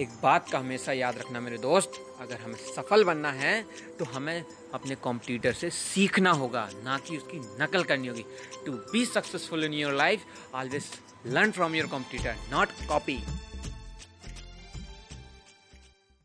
एक बात का हमेशा याद रखना मेरे दोस्त, अगर हमें सफल बनना है तो हमें अपने कॉम्पिटिटर से सीखना होगा, ना कि उसकी नकल करनी होगी। To be successful in your life, always learn from your competitor, not copy.